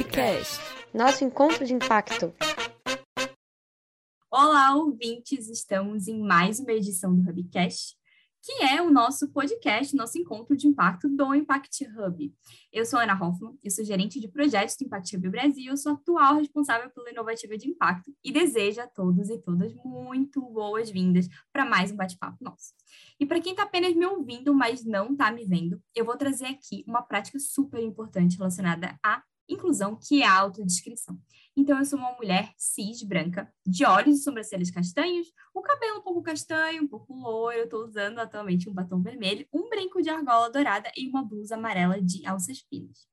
Hubcast, nosso encontro de impacto. Olá, ouvintes! Estamos em mais uma edição do Hubcast, que é o nosso podcast, nosso encontro de impacto do Impact Hub. Eu sou a Ana Hoffmann, eu sou gerente de projetos do Impact Hub Brasil, sou atual responsável pela Inovativa de Impacto e desejo a todos e todas muito boas-vindas para mais um bate-papo nosso. E para quem está apenas me ouvindo, mas não está me vendo, eu vou trazer aqui uma prática super importante relacionada à inclusão, que é a autodescrição. Então, eu sou uma mulher cis, branca, de olhos e sobrancelhas castanhos, o cabelo um pouco castanho, um pouco loiro, eu estou usando atualmente um batom vermelho, um brinco de argola dourada e uma blusa amarela de alças finas.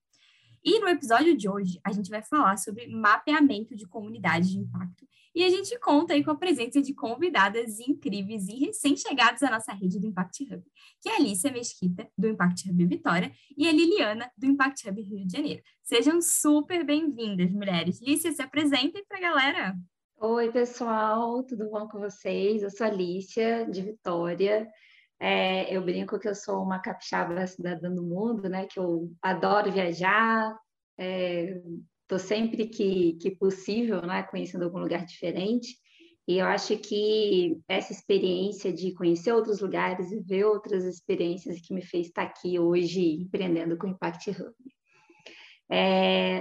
E no episódio de hoje, a gente vai falar sobre mapeamento de comunidades de impacto e a gente conta aí com a presença de convidadas incríveis e recém-chegadas à nossa rede do Impact Hub, que é a Lícia Mesquita, do Impact Hub Vitória, e a Liliana, do Impact Hub Rio de Janeiro. Sejam super bem-vindas, mulheres. Lícia, se apresentem para a galera. Oi, pessoal, tudo bom com vocês? Eu sou a Lícia, de Vitória. Eu brinco que eu sou uma capixaba cidadã do mundo, né? Que eu adoro viajar, estou sempre que possível, né, conhecendo algum lugar diferente, e eu acho que essa experiência de conhecer outros lugares e ver outras experiências que me fez estar aqui hoje empreendendo com o Impact Hub.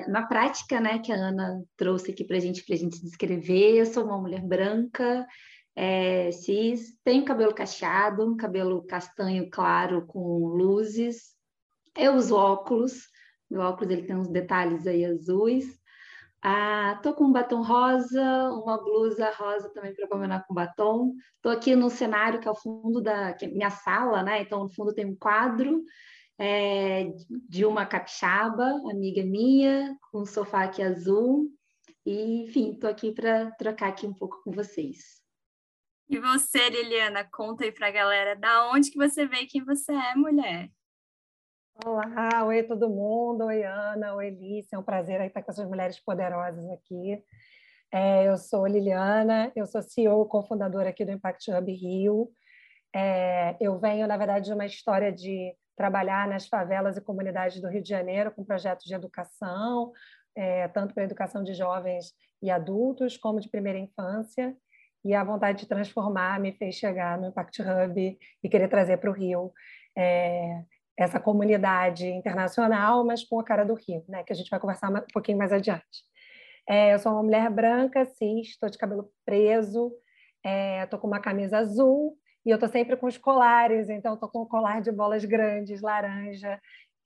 Na prática, né, que a Ana trouxe aqui para a gente se descrever, eu sou uma mulher branca, cis, tenho cabelo cacheado, um cabelo castanho claro com luzes, eu uso óculos. Meu óculos ele tem uns detalhes aí azuis. Tô com um batom rosa, uma blusa rosa também para combinar com batom. Tô aqui num cenário que é o fundo da minha sala, né? Então, no fundo tem um quadro de uma capixaba, amiga minha, com um sofá aqui azul. E, enfim, tô aqui para trocar aqui um pouco com vocês. E você, Liliana, conta aí para a galera da onde que você veio e quem você é, mulher? Olá, oi todo mundo, oi Ana, oi Lícia, é um prazer estar com essas mulheres poderosas aqui. Eu sou Liliana, eu sou CEO e cofundadora aqui do Impact Hub Rio. Eu venho, na verdade, de uma história de trabalhar nas favelas e comunidades do Rio de Janeiro com projetos de educação, tanto para a educação de jovens e adultos, como de primeira infância. E a vontade de transformar me fez chegar no Impact Hub e querer trazer para o Rio essa comunidade internacional, mas com a cara do Rio, né? Que a gente vai conversar um pouquinho mais adiante. Eu sou uma mulher branca, cis, estou de cabelo preso, estou com uma camisa azul e eu estou sempre com os colares, então estou com um colar de bolas grandes, laranja,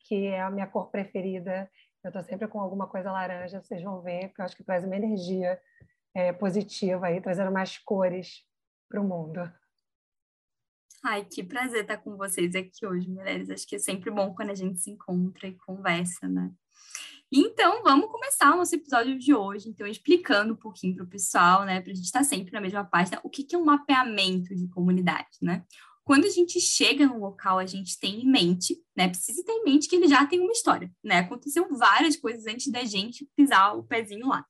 que é a minha cor preferida. Eu estou sempre com alguma coisa laranja, vocês vão ver, porque eu acho que traz uma energia positiva, aí, trazendo mais cores para o mundo. Ai, que prazer estar com vocês aqui hoje, mulheres. Acho que é sempre bom quando a gente se encontra e conversa, né? Então, vamos começar o nosso episódio de hoje, então, explicando um pouquinho para o pessoal, né? Para a gente estar sempre na mesma página, o que é um mapeamento de comunidade, né? Quando a gente chega num local, a gente tem em mente, né? Precisa ter em mente que ele já tem uma história, né? Aconteceu várias coisas antes da gente pisar o pezinho lá.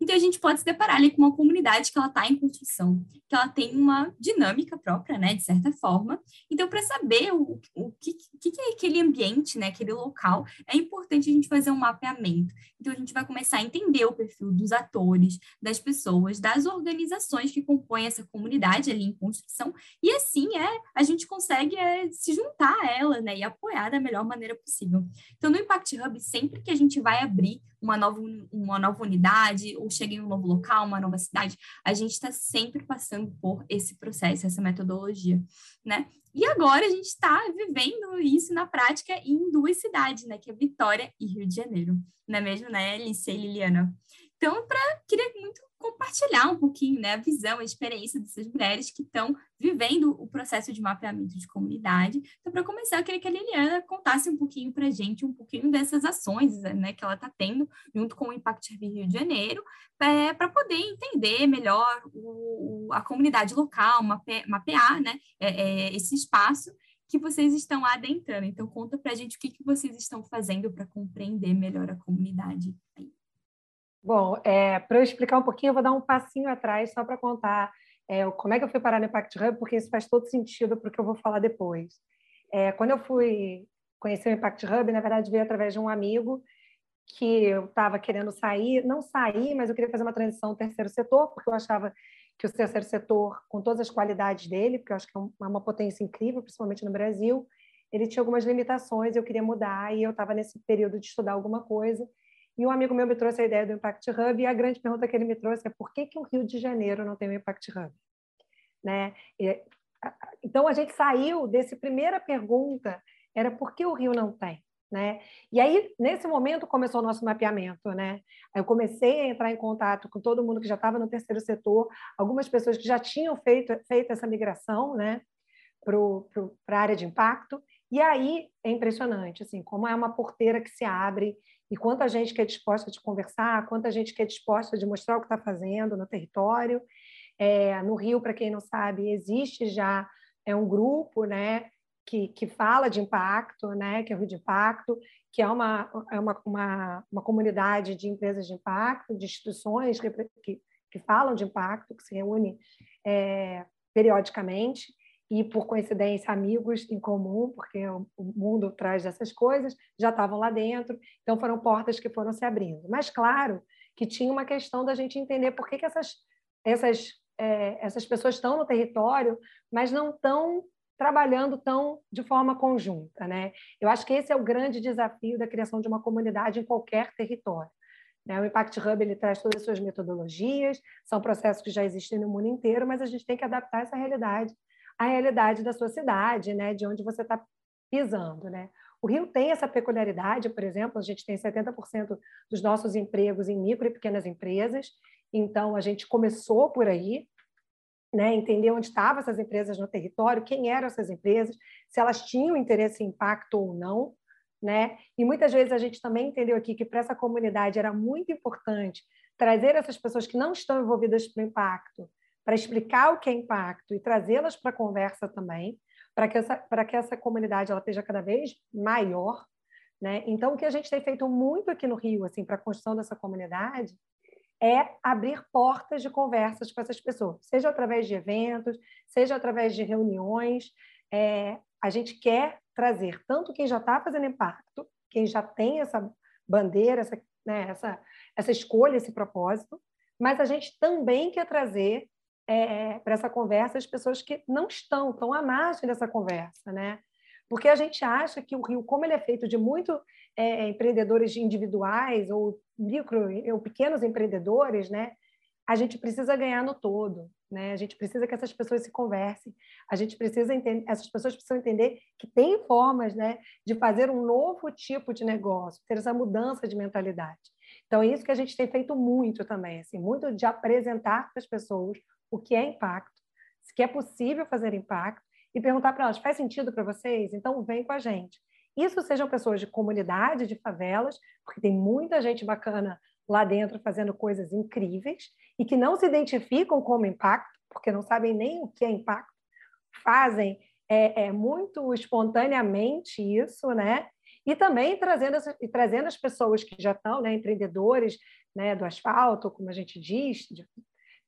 Então, a gente pode se deparar ali com uma comunidade que ela está em construção, que ela tem uma dinâmica própria, né? De certa forma. Então, para saber o que é aquele ambiente, né? Aquele local, é importante a gente fazer um mapeamento. Então, a gente vai começar a entender o perfil dos atores, das pessoas, das organizações que compõem essa comunidade ali em construção. E assim, a gente consegue se juntar a ela, né? E apoiar da melhor maneira possível. Então, no Impact Hub, sempre que a gente vai abrir uma nova unidade, ou chega em um novo local, uma nova cidade, a gente está sempre passando por esse processo, essa metodologia, né? E agora a gente está vivendo isso na prática em duas cidades, né? Que é Vitória e Rio de Janeiro, não é mesmo, né, Lícia e Liliana? Então, queria muito compartilhar um pouquinho, né, a visão, a experiência dessas mulheres que estão vivendo o processo de mapeamento de comunidade. Então, para começar, eu queria que a Liliana contasse um pouquinho para a gente, um pouquinho dessas ações, né, que ela está tendo junto com o Impact Hub Rio de Janeiro, para poder entender melhor a comunidade local, mapear, né, esse espaço que vocês estão adentrando. Então, conta para a gente o que vocês estão fazendo para compreender melhor a comunidade aí. Bom, para eu explicar um pouquinho, eu vou dar um passinho atrás só para contar como é que eu fui parar no Impact Hub, porque isso faz todo sentido para o que eu vou falar depois. Quando eu fui conhecer o Impact Hub, na verdade, veio através de um amigo que eu estava querendo sair, não sair, mas eu queria fazer uma transição ao terceiro setor, porque eu achava que o terceiro setor, com todas as qualidades dele, porque eu acho que é uma potência incrível, principalmente no Brasil, ele tinha algumas limitações, eu queria mudar, e eu estava nesse período de estudar alguma coisa, e um amigo meu me trouxe a ideia do Impact Hub, e a grande pergunta que ele me trouxe é por que que o Rio de Janeiro não tem o Impact Hub? Né? Então, a gente saiu dessa primeira pergunta, era por que o Rio não tem? Né? E aí, nesse momento, começou o nosso mapeamento, né? Eu comecei a entrar em contato com todo mundo que já estava no terceiro setor, algumas pessoas que já tinham feito essa migração, né, para a área de impacto, e aí é impressionante, assim, como é uma porteira que se abre, e quanta gente que é disposta de conversar, quanta gente que é disposta de mostrar o que está fazendo no território. No Rio, para quem não sabe, existe já um grupo, né, que fala de impacto, né, que é o Rio de Impacto, que é uma comunidade de empresas de impacto, de instituições que falam de impacto, que se reúne periodicamente, e, por coincidência, amigos em comum, porque o mundo traz dessas coisas, já estavam lá dentro, então foram portas que foram se abrindo. Mas, claro, que tinha uma questão da gente entender por que que essas pessoas estão no território, mas não estão trabalhando tão de forma conjunta, né? Eu acho que esse é o grande desafio da criação de uma comunidade em qualquer território, né? O Impact Hub, ele traz todas as suas metodologias, são processos que já existem no mundo inteiro, mas a gente tem que adaptar essa realidade à realidade da sua cidade, né? De onde você está pisando, né? O Rio tem essa peculiaridade, por exemplo, a gente tem 70% dos nossos empregos em micro e pequenas empresas, então a gente começou por aí, né, entender onde estavam essas empresas no território, quem eram essas empresas, se elas tinham interesse em impacto ou não, né? E muitas vezes a gente também entendeu aqui que para essa comunidade era muito importante trazer essas pessoas que não estão envolvidas no impacto, para explicar o que é impacto e trazê-las para a conversa também, para que essa comunidade ela esteja cada vez maior, né? Então, o que a gente tem feito muito aqui no Rio, assim, para a construção dessa comunidade, é abrir portas de conversas com essas pessoas, seja através de eventos, seja através de reuniões. A gente quer trazer tanto quem já está fazendo impacto, quem já tem essa bandeira, essa escolha, esse propósito, mas a gente também quer trazer para essa conversa as pessoas que não estão à margem dessa conversa, né? Porque a gente acha que o Rio, como ele é feito de muito empreendedores individuais ou micro ou pequenos empreendedores, né? A gente precisa ganhar no todo, né? A gente precisa que essas pessoas se conversem, a gente precisa entender, essas pessoas precisam entender que tem formas, né, de fazer um novo tipo de negócio, ter essa mudança de mentalidade. Então, é isso que a gente tem feito muito também, assim, muito de apresentar para as pessoas o que é impacto, se é possível fazer impacto, e perguntar para elas, faz sentido para vocês? Então, vem com a gente. Isso sejam pessoas de comunidade, de favelas, porque tem muita gente bacana lá dentro fazendo coisas incríveis e que não se identificam como impacto, porque não sabem nem o que é impacto, fazem muito espontaneamente isso, né? E também trazendo as pessoas que já estão, né, empreendedores, né, do asfalto, como a gente diz,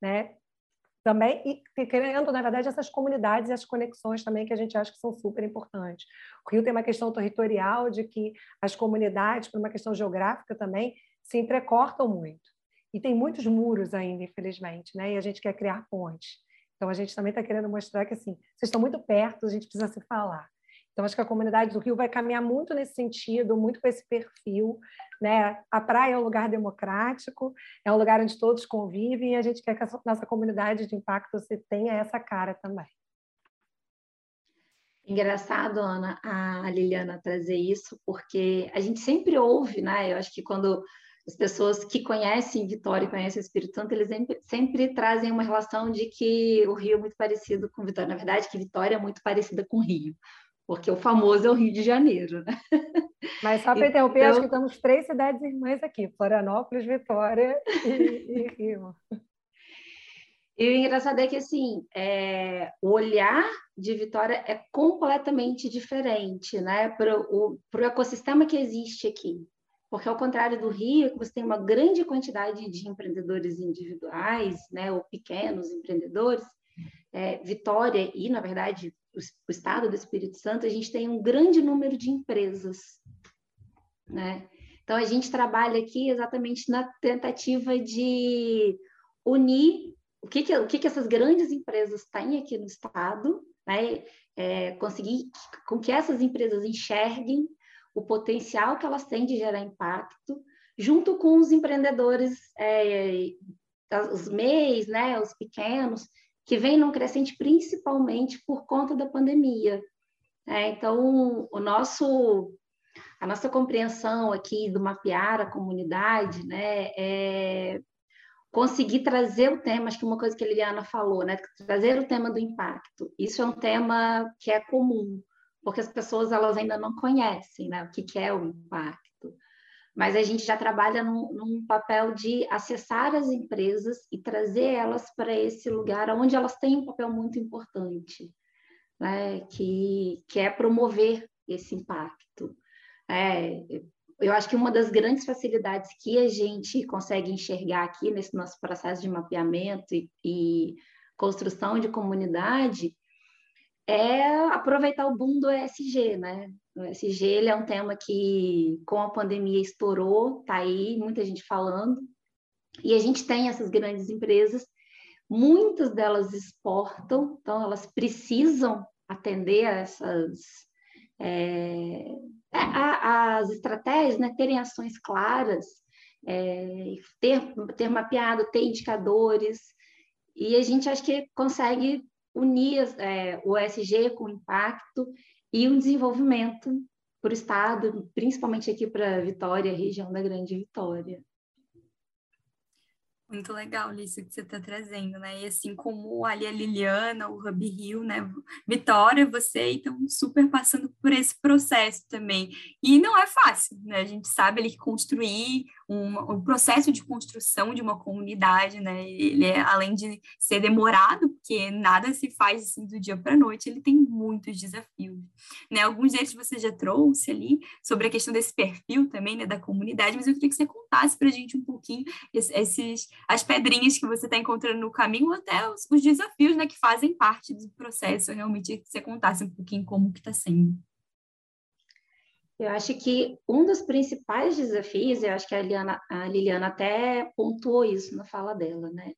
né? Também, e criando, na verdade, essas comunidades e as conexões também que a gente acha que são super importantes. O Rio tem uma questão territorial de que as comunidades, por uma questão geográfica também, se entrecortam muito. E tem muitos muros ainda, infelizmente, né? E a gente quer criar pontes. Então, a gente também está querendo mostrar que, assim, vocês estão muito perto, a gente precisa se falar. Então, acho que a comunidade do Rio vai caminhar muito nesse sentido, muito com esse perfil, né? A praia é um lugar democrático, é um lugar onde todos convivem e a gente quer que a nossa comunidade de impacto tenha essa cara também. Engraçado, Ana, a Liliana trazer isso, porque a gente sempre ouve, né? Eu acho que quando as pessoas que conhecem Vitória e conhecem o Espírito Santo, eles sempre trazem uma relação de que o Rio é muito parecido com Vitória. Na verdade, que Vitória é muito parecida com o Rio. Porque o famoso é o Rio de Janeiro, né? Mas só para interromper, então, acho que estamos 3 cidades irmãs aqui, Florianópolis, Vitória e Rio. E o engraçado é que, assim, o olhar de Vitória é completamente diferente, né? Para o ecossistema que existe aqui. Porque, ao contrário do Rio, você tem uma grande quantidade de empreendedores individuais, né? Ou pequenos empreendedores. Vitória e, na verdade, o estado do Espírito Santo, a gente tem um grande número de empresas, né? Então, a gente trabalha aqui exatamente na tentativa de unir o que essas grandes empresas têm aqui no estado, né? Conseguir com que essas empresas enxerguem o potencial que elas têm de gerar impacto, junto com os empreendedores, os MEIs, né, os pequenos, que vêm num crescente principalmente por conta da pandemia. Então, a nossa compreensão aqui do mapear a comunidade, né, é conseguir trazer o tema, acho que uma coisa que a Liliana falou, né, trazer o tema do impacto. Isso é um tema que é comum, porque as pessoas elas ainda não conhecem, né, o que é o impacto. Mas a gente já trabalha num papel de acessar as empresas e trazer elas para esse lugar onde elas têm um papel muito importante, né? Que é promover esse impacto. Eu acho que uma das grandes facilidades que a gente consegue enxergar aqui nesse nosso processo de mapeamento e construção de comunidade é aproveitar o boom do ESG, né? O ESG ele é um tema que, com a pandemia, estourou, está aí, muita gente falando, e a gente tem essas grandes empresas, muitas delas exportam, então elas precisam atender a essas as estratégias, né? Terem ações claras, ter mapeado, ter indicadores, e a gente acho que consegue unir o ESG com o impacto e um desenvolvimento para o estado, principalmente aqui para Vitória, região da Grande Vitória. Muito legal, Lícia, que você está trazendo, né? E assim como ali a Liliana, o Hub Rio, né? Vitória, você, então, super passando por esse processo também. E não é fácil, né? A gente sabe ali que construir um processo de construção de uma comunidade, né? Ele é, além de ser demorado, porque nada se faz assim do dia para a noite, ele tem muitos desafios, né? Alguns deles você já trouxe ali sobre a questão desse perfil também, né? Da comunidade, mas eu queria que você contasse para a gente um pouquinho as pedrinhas que você está encontrando no caminho, até os desafios, né, que fazem parte do processo. Realmente, que você contasse um pouquinho como que está sendo. Eu acho que um dos principais desafios, eu acho que a Liliana até pontuou isso na fala dela, né,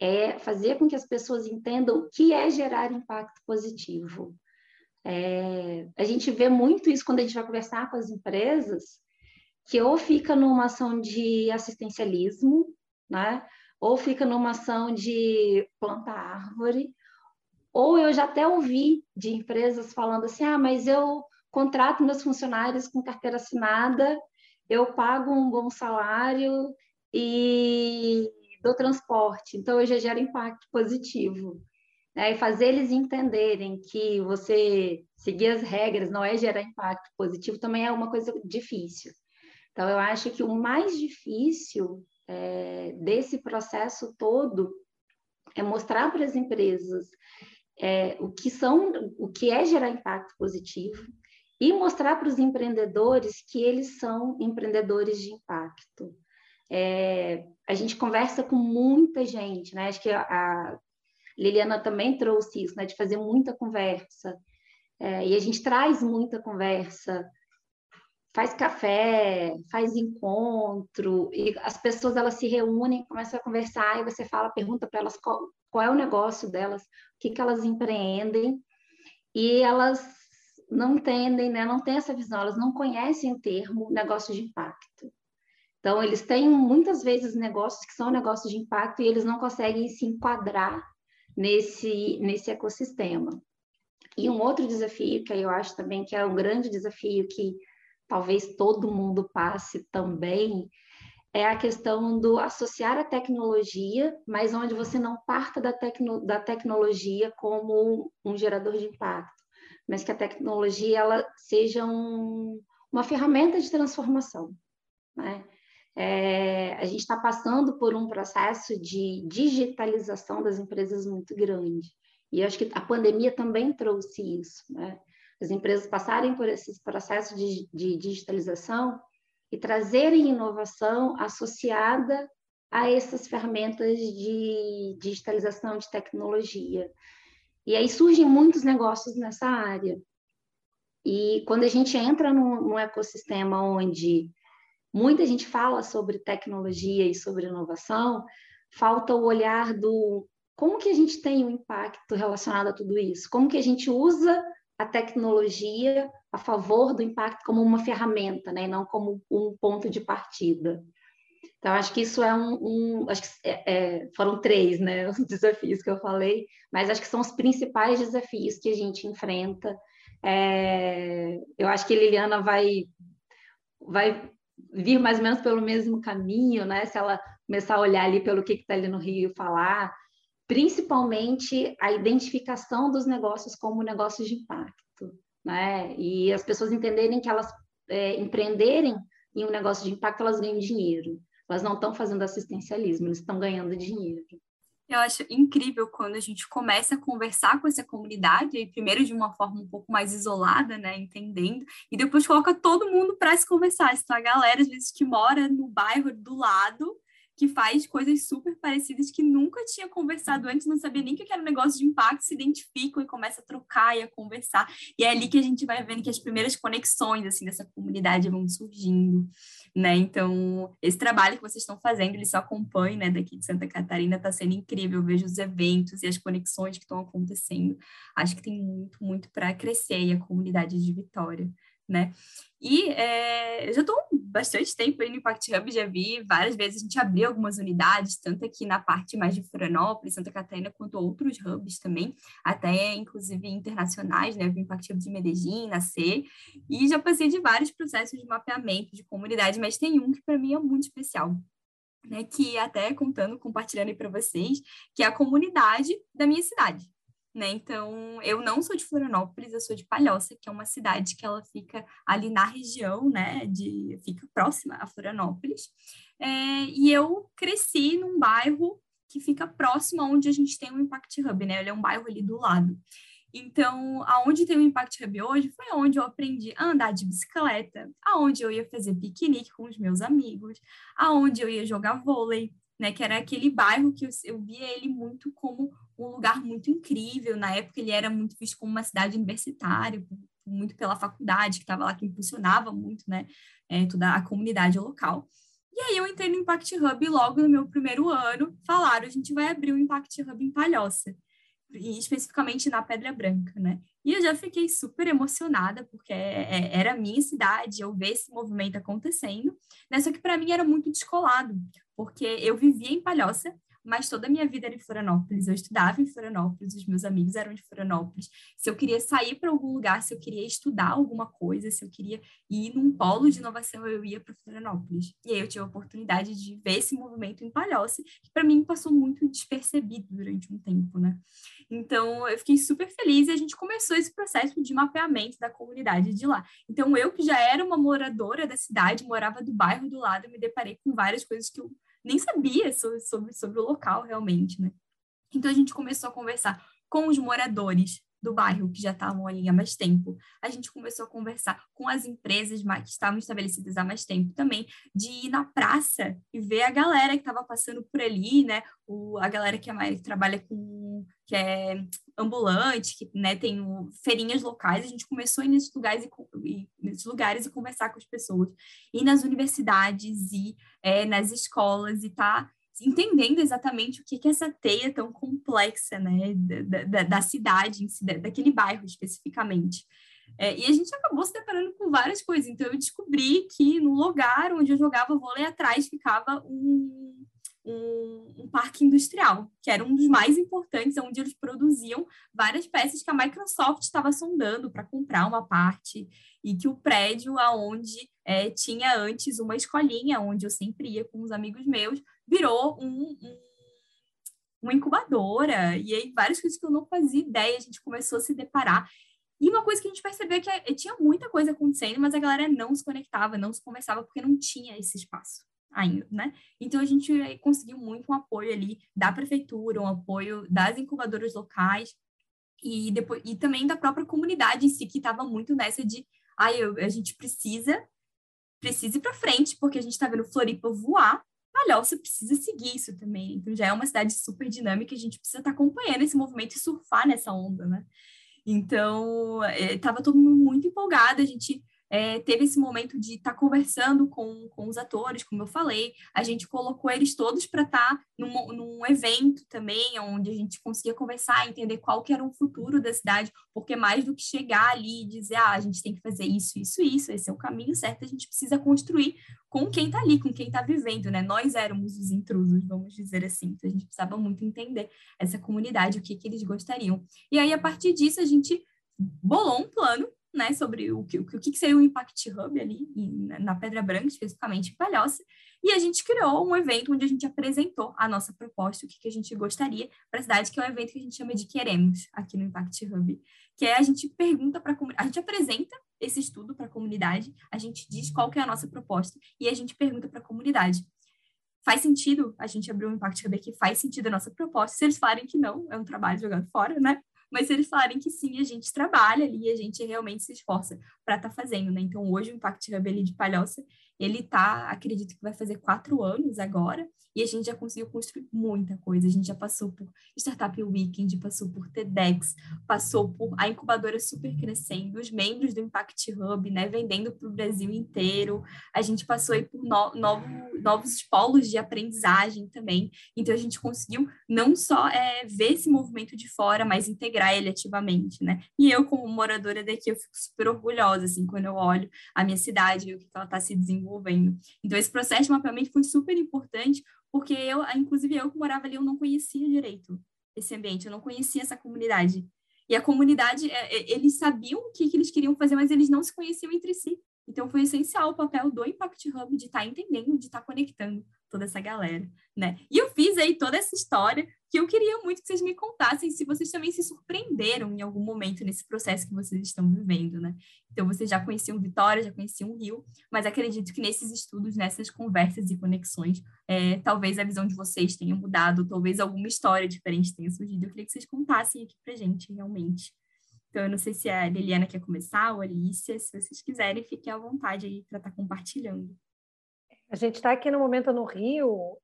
é fazer com que as pessoas entendam o que é gerar impacto positivo. A gente vê muito isso quando a gente vai conversar com as empresas, que ou fica numa ação de assistencialismo, né? Ou fica numa ação de plantar árvore, ou eu já até ouvi de empresas falando assim, mas eu contrato meus funcionários com carteira assinada, eu pago um bom salário e dou transporte, então eu já gero impacto positivo. E fazer eles entenderem que você seguir as regras não é gerar impacto positivo também é uma coisa difícil. Então, eu acho que o mais difícil desse processo todo é mostrar para as empresas o que é gerar impacto positivo e mostrar para os empreendedores que eles são empreendedores de impacto. A gente conversa com muita gente, né? Acho que a Liliana também trouxe isso, né? De fazer muita conversa, e a gente traz muita conversa, faz café, faz encontro, e as pessoas elas se reúnem, começam a conversar, e você pergunta para elas qual é o negócio delas, o que elas empreendem, e elas não entendem, né? Não têm essa visão, elas não conhecem o termo negócio de impacto. Então, eles têm muitas vezes negócios que são negócios de impacto e eles não conseguem se enquadrar nesse ecossistema. E um outro desafio, que eu acho também que é um grande desafio que talvez todo mundo passe também, é a questão do associar a tecnologia, mas onde você não parta da tecnologia como um gerador de impacto, mas que a tecnologia ela seja uma ferramenta de transformação, né? A gente está passando por um processo de digitalização das empresas muito grande, e eu acho que a pandemia também trouxe isso, né? As empresas passarem por esse processo de digitalização e trazerem inovação associada a essas ferramentas de digitalização, de tecnologia. E aí surgem muitos negócios nessa área. E quando a gente entra num ecossistema onde Muita gente fala sobre tecnologia e sobre inovação, falta o olhar do como que a gente tem um impacto relacionado a tudo isso, como que a gente usa a tecnologia a favor do impacto como uma ferramenta, né? E não como um ponto de partida. Então, acho que isso é foram 3, né, os desafios que eu falei, mas acho que são os principais desafios que a gente enfrenta. Eu acho que a Liliana vai vir mais ou menos pelo mesmo caminho, né? Se ela começar a olhar ali pelo que está ali no Rio falar, principalmente a identificação dos negócios como negócios de impacto, né? E as pessoas entenderem que elas empreenderem em um negócio de impacto, elas ganham dinheiro. Elas não estão fazendo assistencialismo, elas estão ganhando dinheiro. Eu acho incrível quando a gente começa a conversar com essa comunidade, e primeiro de uma forma um pouco mais isolada, né, entendendo, e depois coloca todo mundo para se conversar. Então, a galera, às vezes, que mora no bairro do lado, que faz coisas super parecidas, que nunca tinha conversado antes, não sabia nem o que era um negócio de impacto, se identificam e começam a trocar e a conversar. E é ali que a gente vai vendo que as primeiras conexões, assim, dessa comunidade vão surgindo, né? Então, esse trabalho que vocês estão fazendo, ele só acompanha, né, daqui de Santa Catarina, está sendo incrível. Eu vejo os eventos e as conexões que estão acontecendo. Acho que tem muito, muito para crescer e a comunidade de Vitória, né? E eu já estou bastante tempo aí no Impact Hub, já vi várias vezes a gente abrir algumas unidades, tanto aqui na parte mais de Florianópolis, Santa Catarina, quanto outros hubs também, até inclusive internacionais, né? O Impact Hub de Medellín, na C, e já passei de vários processos de mapeamento de comunidade, mas tem um que para mim é muito especial, né? Que até compartilhando aí para vocês, que é a comunidade da minha cidade. Né? Então, eu não sou de Florianópolis, eu sou de Palhoça, que é uma cidade que ela fica ali na região, né, fica próxima a Florianópolis, e eu cresci num bairro que fica próximo a onde a gente tem o Impact Hub, né, ele é um bairro ali do lado. Então, aonde tem o Impact Hub hoje foi onde eu aprendi a andar de bicicleta, aonde eu ia fazer piquenique com os meus amigos, aonde eu ia jogar vôlei, né, que era aquele bairro que eu via ele muito como um lugar muito incrível. Na época ele era muito visto como uma cidade universitária, muito pela faculdade que estava lá, que impulsionava muito, né, toda a comunidade local. E aí eu entrei no Impact Hub e logo no meu primeiro ano falaram, a gente vai abrir o Impact Hub em Palhoça, e especificamente na Pedra Branca, né? E eu já fiquei super emocionada, porque era a minha cidade, eu ver esse movimento acontecendo, né? Só que para mim era muito descolado, porque eu vivia em Palhoça, mas toda a minha vida era em Florianópolis, eu estudava em Florianópolis, os meus amigos eram de Florianópolis. Se eu queria sair para algum lugar, se eu queria estudar alguma coisa, se eu queria ir num polo de inovação, eu ia para Florianópolis. E aí eu tive a oportunidade de ver esse movimento em Palhoça, que para mim passou muito despercebido durante um tempo, né? Então, eu fiquei super feliz e a gente começou esse processo de mapeamento da comunidade de lá. Então, eu que já era uma moradora da cidade, morava do bairro do lado, eu me deparei com várias coisas que eu nem sabia sobre o local realmente, né? Então, a gente começou a conversar com os moradores do bairro, que já estavam ali há mais tempo. A gente começou a conversar com as empresas que estavam estabelecidas há mais tempo também, de ir na praça e ver a galera que estava passando por ali, né? A galera que trabalha com... que é ambulante, que, né, tem feirinhas locais. A gente começou a ir nesses lugares e conversar com as pessoas, ir nas universidades e nas escolas e tá entendendo exatamente o que é essa teia tão complexa, né, da cidade em si, daquele bairro especificamente. E a gente acabou se deparando com várias coisas. Então, eu descobri que no lugar onde eu jogava vôlei atrás ficava um parque industrial, que era um dos mais importantes, onde eles produziam várias peças que a Microsoft estava sondando para comprar uma parte, e que o prédio aonde tinha antes uma escolinha, onde eu sempre ia com os amigos meus, virou uma incubadora, e aí várias coisas que eu não fazia ideia, a gente começou a se deparar. E uma coisa que a gente percebeu é que tinha muita coisa acontecendo, mas a galera não se conectava, não se conversava, porque não tinha esse espaço ainda, né? Então, a gente conseguiu muito um apoio ali da prefeitura, um apoio das incubadoras locais e também da própria comunidade em si, que estava muito nessa de a gente precisa ir para frente, porque a gente está vendo Floripa voar, Palhoça precisa seguir isso também. Então, já é uma cidade super dinâmica, a gente precisa estar acompanhando esse movimento e surfar nessa onda, né? Então, estava todo mundo muito empolgado, a gente teve esse momento de estar conversando com os atores, como eu falei. A gente colocou eles todos para estar num evento também, onde a gente conseguia conversar, entender qual que era o futuro da cidade, porque mais do que chegar ali e dizer, a gente tem que fazer isso, isso, isso, esse é o caminho certo, a gente precisa construir com quem está ali, com quem está vivendo, né? Nós éramos os intrusos, vamos dizer assim. Então, a gente precisava muito entender essa comunidade, o que que eles gostariam. E aí, a partir disso, a gente bolou um plano, né, sobre o que seria o Impact Hub ali na Pedra Branca, especificamente em Palhoça, e a gente criou um evento onde a gente apresentou a nossa proposta, o que a gente gostaria para a cidade, que é um evento que a gente chama de Queremos, aqui no Impact Hub, que é a gente pergunta para a comunidade, a gente apresenta esse estudo para a comunidade, a gente diz qual que é a nossa proposta e a gente pergunta para a comunidade. Faz sentido a gente abrir um Impact Hub aqui? Faz sentido a nossa proposta? Se eles falarem que não, é um trabalho jogado fora, né? Mas se eles falarem que sim, a gente trabalha ali, a gente realmente se esforça para estar fazendo, né? Então, hoje o Impact Hub ali de Palhoça, ele está, acredito que vai fazer 4 anos agora, e a gente já conseguiu construir muita coisa. A gente já passou por Startup Weekend, passou por TEDx, passou por a incubadora super crescendo, os membros do Impact Hub, né? Vendendo para o Brasil inteiro. A gente passou aí por novos polos de aprendizagem também. Então, a gente conseguiu não só ver esse movimento de fora, mas integrar ele ativamente, né? E eu, como moradora daqui, eu fico super orgulhosa, assim, quando eu olho a minha cidade e o que ela está se desenvolvendo. Então, esse processo de mapeamento foi super importante, porque eu, inclusive eu que morava ali, eu não conhecia direito esse ambiente, eu não conhecia essa comunidade. E a comunidade, eles sabiam o que eles queriam fazer, mas eles não se conheciam entre si. Então, foi essencial o papel do Impact Hub de estar entendendo, de estar conectando toda essa galera, né? E eu fiz aí toda essa história que eu queria muito que vocês me contassem se vocês também se surpreenderam em algum momento nesse processo que vocês estão vivendo, né? Então, vocês já conheciam Vitória, já conheciam Rio, mas acredito que nesses estudos, nessas conversas e conexões, talvez a visão de vocês tenha mudado, talvez alguma história diferente tenha surgido. Eu queria que vocês contassem aqui pra gente, realmente. Então, eu não sei se a Liliana quer começar, ou a Lícia, se vocês quiserem, fiquem à vontade aí para estar compartilhando. A gente está aqui no momento no Rio,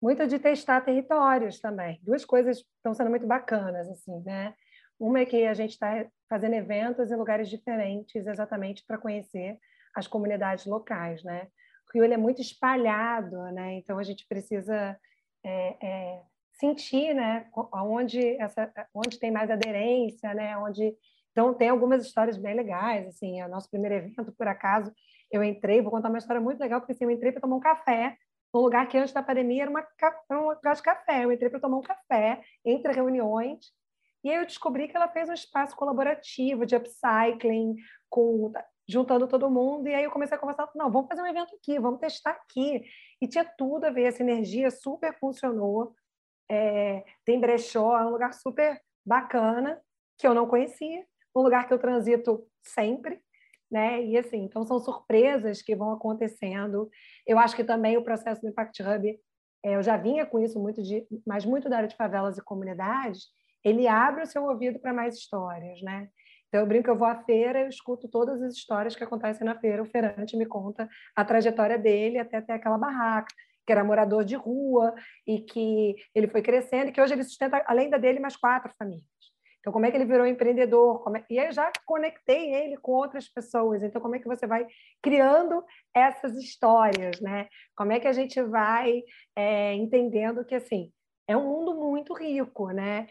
muito de testar territórios também. 2 coisas estão sendo muito bacanas, assim, né? Uma é que a gente está fazendo eventos em lugares diferentes, exatamente para conhecer as comunidades locais, né? O Rio, ele é muito espalhado, né? Então, a gente precisa sentir, né? Onde tem mais aderência, né? Então, tem algumas histórias bem legais, assim. O nosso primeiro evento, por acaso, eu entrei, vou contar uma história muito legal, porque assim, eu entrei para tomar um café, num lugar que antes da pandemia era um lugar de café. Eu entrei para tomar um café, entre reuniões, e aí eu descobri que ela fez um espaço colaborativo de upcycling, juntando todo mundo, e aí eu comecei a conversar, não, vamos fazer um evento aqui, vamos testar aqui. E tinha tudo a ver, essa energia super funcionou, tem brechó, é um lugar super bacana, que eu não conhecia, um lugar que eu transito sempre, né? E assim, então são surpresas que vão acontecendo. Eu acho que também o processo do Impact Hub, eu já vinha com isso mas muito da área de favelas e comunidades, ele abre o seu ouvido para mais histórias, né? Então eu brinco, eu vou à feira, eu escuto todas as histórias que acontecem na feira, o feirante me conta a trajetória dele até aquela barraca, que era morador de rua e que ele foi crescendo e que hoje ele sustenta, além da dele, mais 4 famílias. Então, como é que ele virou empreendedor? E eu já conectei ele com outras pessoas. Então, como é que você vai criando essas histórias, né? Como é que a gente vai entendendo que, assim, é um mundo muito rico, né?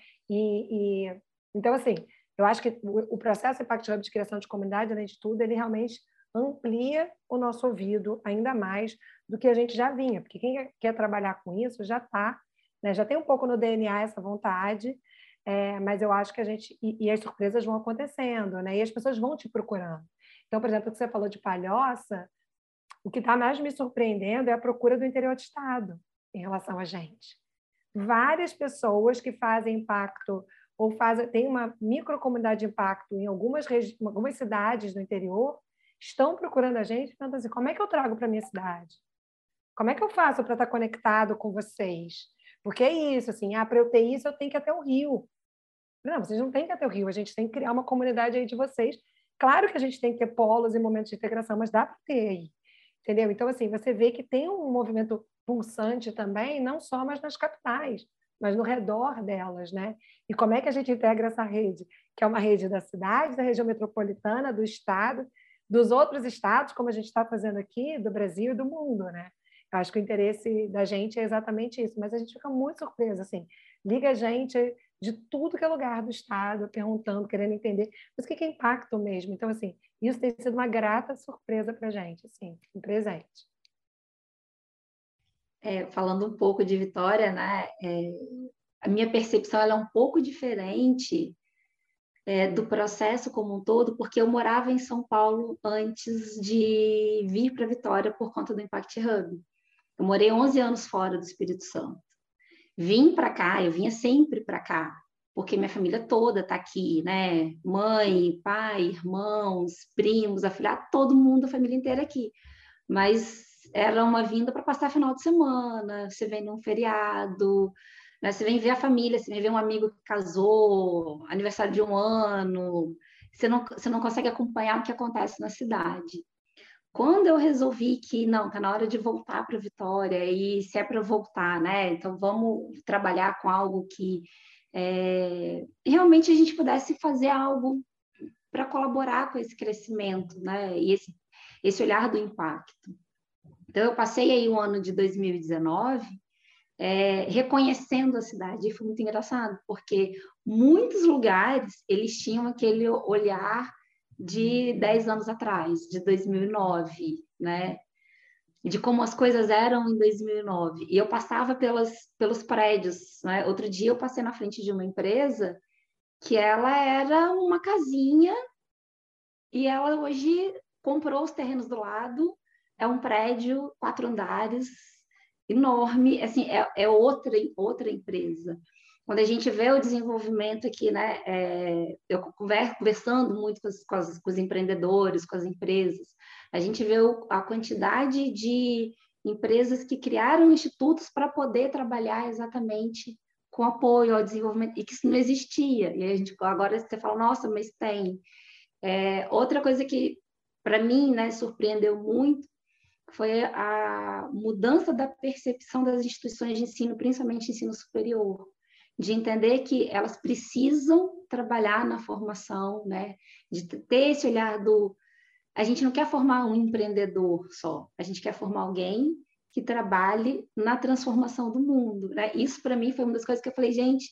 Então, assim, eu acho que o processo Impact Hub de criação de comunidade, além de tudo, ele realmente amplia o nosso ouvido ainda mais do que a gente já vinha. Porque quem quer trabalhar com isso já está, né? Já tem um pouco no DNA essa vontade, mas eu acho que a gente... E as surpresas vão acontecendo, né? E as pessoas vão te procurando. Então, por exemplo, o que você falou de Palhoça, o que está mais me surpreendendo é a procura do interior de estado em relação a gente. Várias pessoas que fazem impacto ou tem uma microcomunidade de impacto em algumas cidades do interior estão procurando a gente e pensando assim, como é que eu trago para a minha cidade? Como é que eu faço para estar conectado com vocês? Porque é isso, assim, para eu ter isso, eu tenho que ir até o Rio. Não, vocês não têm que ir até o Rio, a gente tem que criar uma comunidade aí de vocês. Claro que a gente tem que ter polos e momentos de integração, mas dá para ter aí, entendeu? Então, assim, você vê que tem um movimento pulsante também, não só mais nas capitais, mas no redor delas, né? E como é que a gente integra essa rede? Que é uma rede da cidade, da região metropolitana, do estado, dos outros estados, como a gente está fazendo aqui, do Brasil e do mundo, né? Eu acho que o interesse da gente é exatamente isso, mas a gente fica muito surpresa, assim, liga a gente de tudo que é lugar do estado, perguntando, querendo entender, mas o que é impacto mesmo? Então, assim, isso tem sido uma grata surpresa para a gente, assim, um presente. Falando um pouco de Vitória, né? A minha percepção ela é um pouco diferente do processo como um todo, porque eu morava em São Paulo antes de vir para Vitória por conta do Impact Hub. Eu morei 11 anos fora do Espírito Santo. Vim para cá, eu vinha sempre para cá, porque minha família toda está aqui, né? Mãe, pai, irmãos, primos, afilhado, todo mundo, a família inteira aqui. Mas era uma vinda para passar final de semana, você vem num feriado, né? Você vem ver a família, você vem ver um amigo que casou, aniversário de um ano, você não consegue acompanhar o que acontece na cidade. Quando eu resolvi que, não, tá na hora de voltar para Vitória, e se é para voltar, né? Então vamos trabalhar com algo que realmente a gente pudesse fazer algo para colaborar com esse crescimento, né? E esse olhar do impacto. Então, eu passei aí o ano de 2019 reconhecendo a cidade, e foi muito engraçado, porque muitos lugares, eles tinham aquele olhar de 10 anos atrás, de 2009, né? De como as coisas eram em 2009. E eu passava pelos prédios, né? Outro dia eu passei na frente de uma empresa que ela era uma casinha e ela hoje comprou os terrenos do lado. É um prédio, 4 andares, enorme, assim, outra empresa. Quando a gente vê o desenvolvimento aqui, né, eu conversando muito com os empreendedores, com as empresas, a gente vê a quantidade de empresas que criaram institutos para poder trabalhar exatamente com apoio ao desenvolvimento, e que isso não existia. E a gente, agora você fala, nossa, mas tem. Outra coisa que, para mim, né, surpreendeu muito, foi a mudança da percepção das instituições de ensino, principalmente ensino superior, de entender que elas precisam trabalhar na formação, né? De ter esse olhar do... A gente não quer formar um empreendedor só, a gente quer formar alguém que trabalhe na transformação do mundo, né? Isso, para mim, foi uma das coisas que eu falei, gente,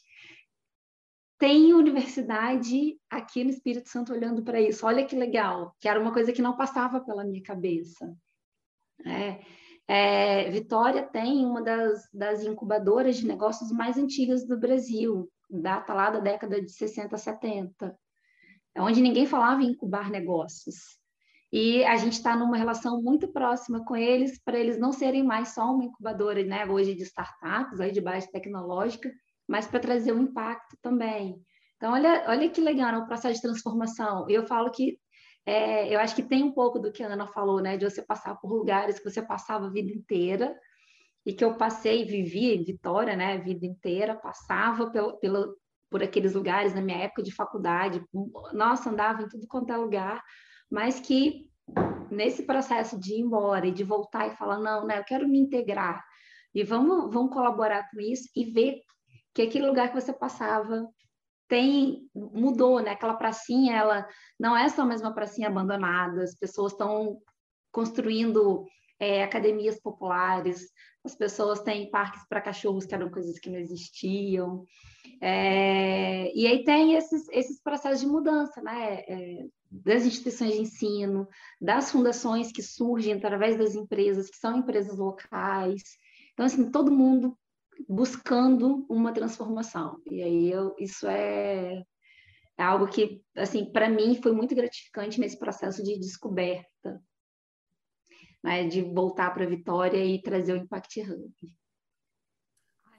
tem universidade aqui no Espírito Santo olhando para isso, olha que legal, que era uma coisa que não passava pela minha cabeça. Vitória tem uma das incubadoras de negócios mais antigas do Brasil, data lá da década de 60, 70, onde ninguém falava em incubar negócios. E a gente está numa relação muito próxima com eles, para eles não serem mais só uma incubadora, né, hoje de startups, aí de base tecnológica, mas para trazer um impacto também. Então, olha que legal, é um processo de transformação. E eu falo que eu acho que tem um pouco do que a Ana falou, né? De você passar por lugares que você passava a vida inteira, e que eu passei e vivi em Vitória, né? A vida inteira, passava por aqueles lugares na minha época de faculdade. Nossa, andava em tudo quanto é lugar, mas que nesse processo de ir embora e de voltar e falar, não, né? Eu quero me integrar e vamos colaborar com isso, e ver que aquele lugar que você passava... mudou, né? Aquela pracinha, ela não é só mais uma pracinha abandonada, as pessoas estão construindo academias populares, as pessoas têm parques para cachorros, que eram coisas que não existiam, e aí tem esses processos de mudança, né? Das instituições de ensino, das fundações que surgem através das empresas, que são empresas locais, então, assim, todo mundo buscando uma transformação. E aí isso é algo que, assim, para mim foi muito gratificante nesse processo de descoberta, né? De voltar para a Vitória e trazer o Impact Hub.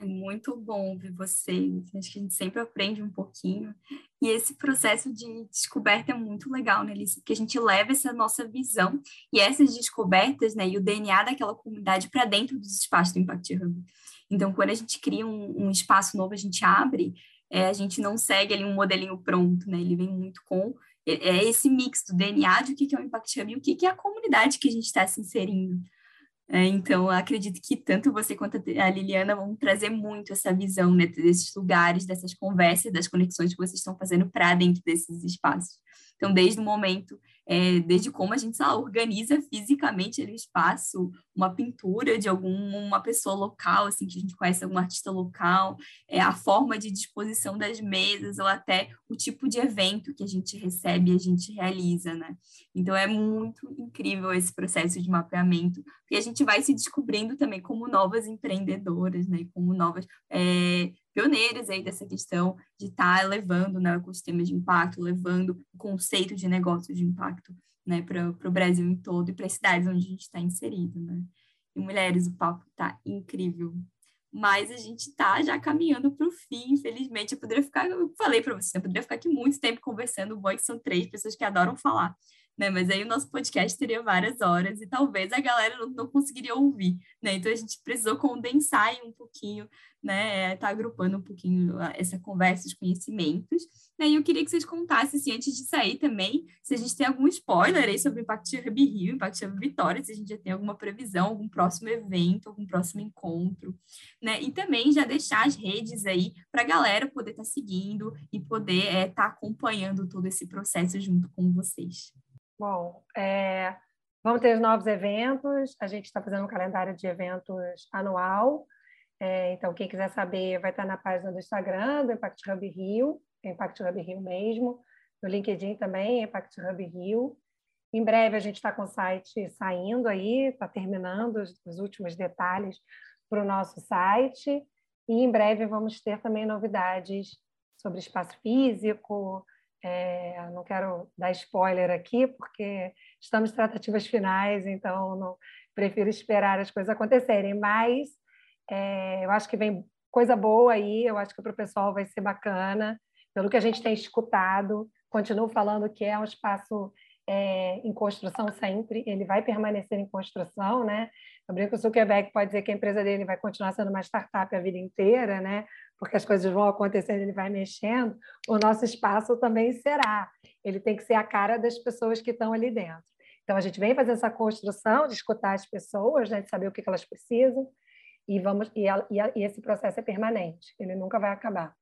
É muito bom ver vocês, acho que a gente sempre aprende um pouquinho, e esse processo de descoberta é muito legal, né, Lícia? Porque a gente leva essa nossa visão e essas descobertas, né, e o DNA daquela comunidade para dentro dos espaços do Impact Hub. Então, quando a gente cria um espaço novo, a gente abre, a gente não segue ali um modelinho pronto, né? Ele vem muito com esse mix do DNA de o que é o Impact Hub e o que é a comunidade que a gente está se inserindo. Então, acredito que tanto você quanto a Liliana vão trazer muito essa visão, né, desses lugares, dessas conversas, das conexões que vocês estão fazendo para dentro desses espaços. Então, desde o momento, desde como a gente organiza fisicamente ali o espaço, uma pintura de alguma pessoa local, assim, que a gente conhece algum artista local, a forma de disposição das mesas ou até o tipo de evento que a gente recebe e a gente realiza, né? Então, é muito incrível esse processo de mapeamento, porque a gente vai se descobrindo também como novas empreendedoras, né? Como novas pioneiras aí dessa questão de estar levando, né, o ecossistema de impacto, levando o conceito de negócio de impacto, né, para o Brasil em todo e para as cidades onde a gente está inserido, né? E, mulheres, o papo está incrível. Mas a gente está já caminhando para o fim, infelizmente. Eu falei para vocês, eu poderia ficar aqui muito tempo conversando. O bom é que são 3 pessoas que adoram falar, né? Mas aí o nosso podcast teria várias horas e talvez a galera não conseguiria ouvir, né? Então a gente precisou condensar um pouquinho, né? Tá agrupando um pouquinho essa conversa de conhecimentos, né? E eu queria que vocês contassem, assim, antes de sair também, se a gente tem algum spoiler aí sobre o Impact Hub Rio, Impact Hub Vitória, se a gente já tem alguma previsão, algum próximo evento, algum próximo encontro, né? E também já deixar as redes aí para a galera poder estar seguindo e poder estar acompanhando todo esse processo junto com vocês. Bom, vamos ter os novos eventos, a gente está fazendo um calendário de eventos anual, então quem quiser saber vai estar na página do Instagram, do Impact Hub Rio, Impact Hub Rio mesmo, no LinkedIn também, Impact Hub Rio. Em breve a gente está com o site saindo aí, está terminando os últimos detalhes para o nosso site, e em breve vamos ter também novidades sobre espaço físico. Não quero dar spoiler aqui, porque estamos em tratativas finais, então prefiro esperar as coisas acontecerem, mas eu acho que vem coisa boa aí, eu acho que para o pessoal vai ser bacana, pelo que a gente tem escutado. Continuo falando que é um espaço em construção sempre, ele vai permanecer em construção, né? Eu brinco que o Zuckerberg pode dizer que a empresa dele vai continuar sendo uma startup a vida inteira, né? Porque as coisas vão acontecendo, ele vai mexendo, o nosso espaço também será. Ele tem que ser a cara das pessoas que estão ali dentro. Então, a gente vem fazer essa construção de escutar as pessoas, né, de saber o que elas precisam, e esse processo é permanente, ele nunca vai acabar,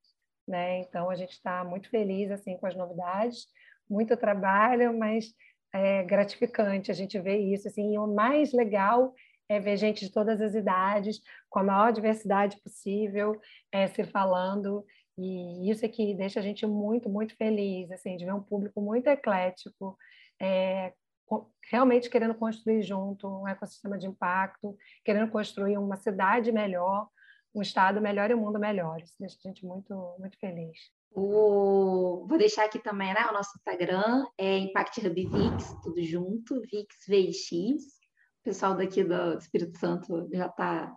né? Então, a gente está muito feliz assim, com as novidades, muito trabalho, mas é gratificante a gente ver isso. Assim, e o mais legal é ver gente de todas as idades, com a maior diversidade possível, se falando, e isso é que deixa a gente muito, muito feliz, assim, de ver um público muito eclético, realmente querendo construir junto um ecossistema de impacto, querendo construir uma cidade melhor, um estado melhor e um mundo melhor. Isso deixa a gente muito, muito feliz. Vou deixar aqui também, né, o nosso Instagram, é Impact Hub Vix, tudo junto, VIX. O pessoal daqui do Espírito Santo já está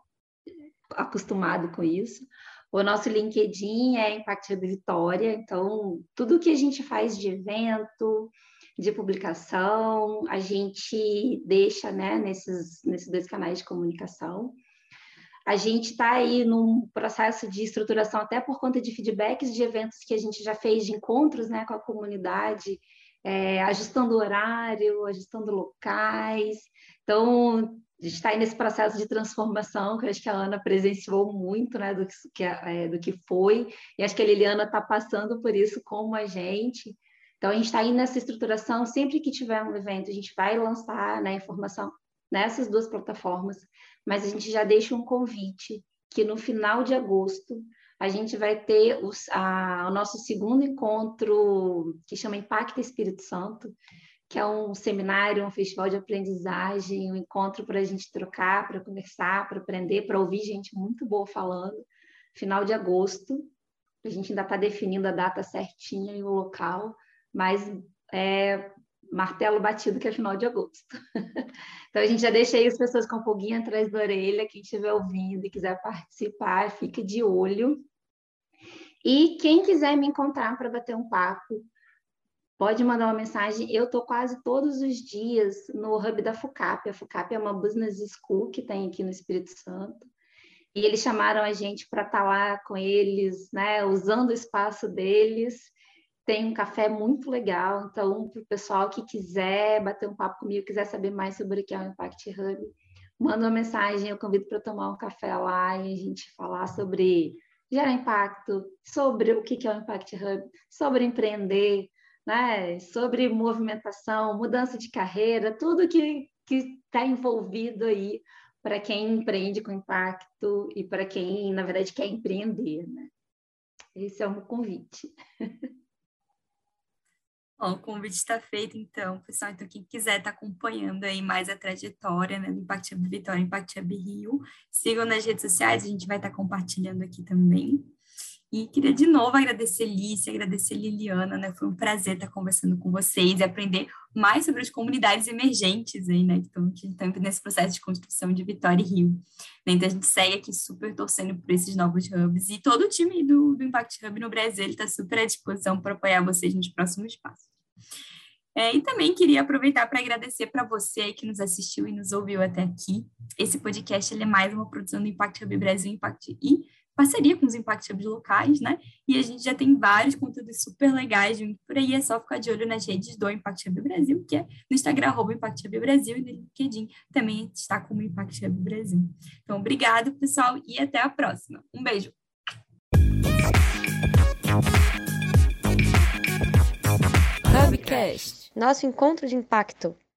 acostumado com isso. O nosso LinkedIn é Impact Hub Vitória, então tudo que a gente faz de evento, de publicação, a gente deixa, né, nesses 2 canais de comunicação. A gente está aí num processo de estruturação até por conta de feedbacks de eventos que a gente já fez, de encontros, né, com a comunidade, ajustando horário, ajustando locais. Então, a gente está aí nesse processo de transformação, que eu acho que a Ana presenciou muito, né, do que foi, e acho que a Liliana está passando por isso como a gente. Então, a gente está aí nessa estruturação, sempre que tiver um evento, a gente vai lançar, né, informação nessas 2 plataformas, mas a gente já deixa um convite, que no final de agosto, a gente vai ter o nosso segundo encontro, que chama Impacto Espírito Santo, que é um seminário, um festival de aprendizagem, um encontro para a gente trocar, para conversar, para aprender, para ouvir gente muito boa falando. Final de agosto, a gente ainda está definindo a data certinha e o local, mas é martelo batido que é final de agosto. Então, a gente já deixa aí as pessoas com um pouquinho atrás da orelha, quem estiver ouvindo e quiser participar, fica de olho. E quem quiser me encontrar para bater um papo, pode mandar uma mensagem. Eu estou quase todos os dias no Hub da FUCAP. A FUCAP é uma business school que tem aqui no Espírito Santo. E eles chamaram a gente para estar lá com eles, né, usando o espaço deles. Tem um café muito legal, então, para o pessoal que quiser bater um papo comigo, quiser saber mais sobre o que é o Impact Hub, manda uma mensagem, eu convido para tomar um café lá e a gente falar sobre gerar impacto, sobre o que é o Impact Hub, sobre empreender, né, sobre movimentação, mudança de carreira, tudo que está envolvido aí para quem empreende com impacto e para quem, na verdade, quer empreender, né? Esse é o meu convite. Bom, o convite está feito, então, pessoal. Então, quem quiser tá acompanhando aí mais a trajetória, né, do Impact Hub Vitória, Impact Hub Rio, sigam nas redes sociais, a gente vai estar compartilhando aqui também. E queria de novo agradecer Lícia, agradecer Liliana, né? Foi um prazer estar conversando com vocês e aprender mais sobre as comunidades emergentes aí, né? Que estão nesse processo de construção de Vitória e Rio. Então a gente segue aqui super torcendo por esses novos hubs, e todo o time do Impact Hub no Brasil está super à disposição para apoiar vocês nos próximos passos. E também queria aproveitar para agradecer para você que nos assistiu e nos ouviu até aqui. Esse podcast ele é mais uma produção do Impact Hub Brasil Impact e parceria com os Impact Hubs locais, né? E a gente já tem vários conteúdos super legais por aí, é só ficar de olho nas redes do Impact Hub Brasil, que é no Instagram, @Impact Hub Brasil, e no LinkedIn também está como Impact Hub Brasil. Então, obrigado, pessoal, e até a próxima. Um beijo! Hubcast, nosso encontro de impacto.